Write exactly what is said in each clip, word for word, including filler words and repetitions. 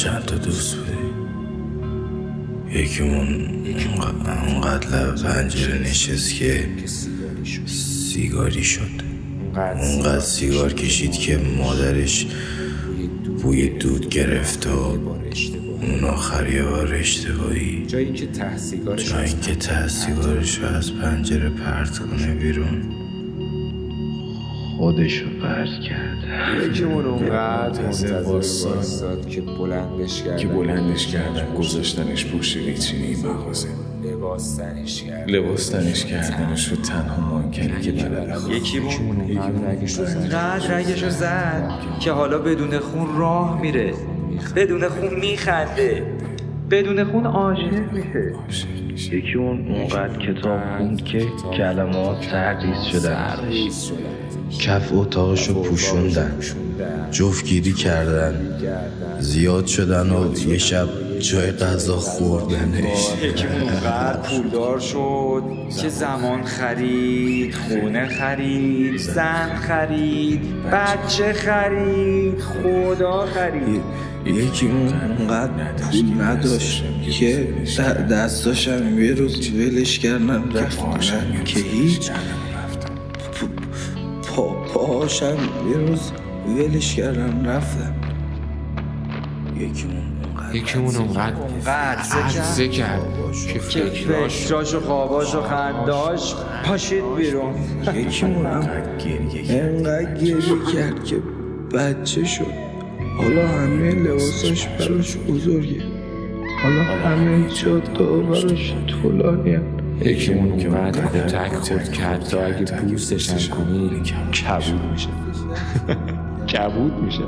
چند تا دوست بودی؟ یکیمون اونقدر لب پنجره نشست که سیگاری شد، اونقدر سیگار کشید که مادرش بوی دود گرفت و اون آخر یه بار اشتباهی جایی که ته سیگارش رو از پنجره پرت کنه بیرون، خودش رو پرت کرده. یکیمون اونقدر مستدر که بلندش کردن که بلندش کردن گذاشتنش پشت ریچینی این مغازه، لباستنش کردن لباستنش کردنش رو تنها مانکنی که بلده خود. یکیمون اونقدر رگش رو زد که حالا بدون خون راه میره، بدون خون میخنده، بدون خون عاشق میشه. یکی اون اونقدر کتاب خوند که کلمات سرریز شده ازش. کف اتاقشو پوشوندن، جفتگیری کردن، زیاد شدن و یه شب جای غذا خوردنش. یکی اونقدر پولدار شد که زمان خرید، خونه خرید، زن خرید، بچه خرید، خدا خرید. یکی اونقدر پول نداشت که دستاشم یه روز ولش کردن رفتن که هیچ، پاهاشم یه روز ولش کردن رفتن. یکی یکیمون اونقدر عرضه کرد که فکراش و خواباش و خنداش پاشید بیرون. یکیمون اونقدر گریه کرد که بچه شد، حالا همه لباساش براش بزرگه، حالا همه چادرها براش طولانیه. یکیمون اونقدر کتک خورد که حتی اگه پوستش کنی کبود میشه کبود میشه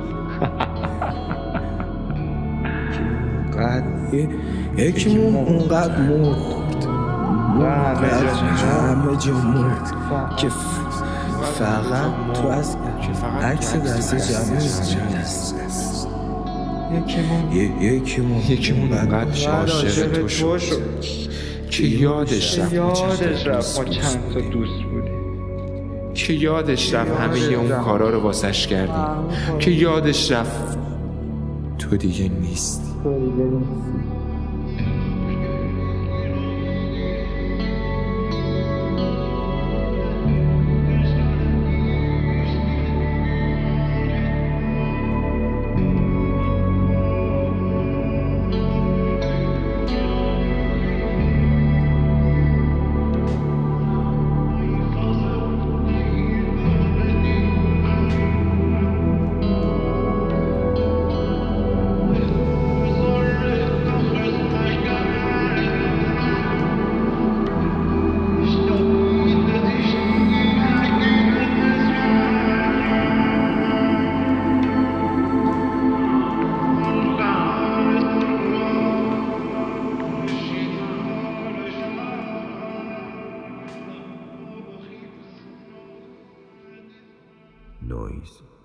یکیمون اونقدر مرد همه جا مرد که فقط تو از عکس دست جمعی هست. یکیمون اونقدر عاشق تو شد که یادش رفت ما چند تا دوست بودیم، که یادش رفت همه اون کارا رو واسش کردیم، که یادش رفت تو دیگه نیستی. Noise.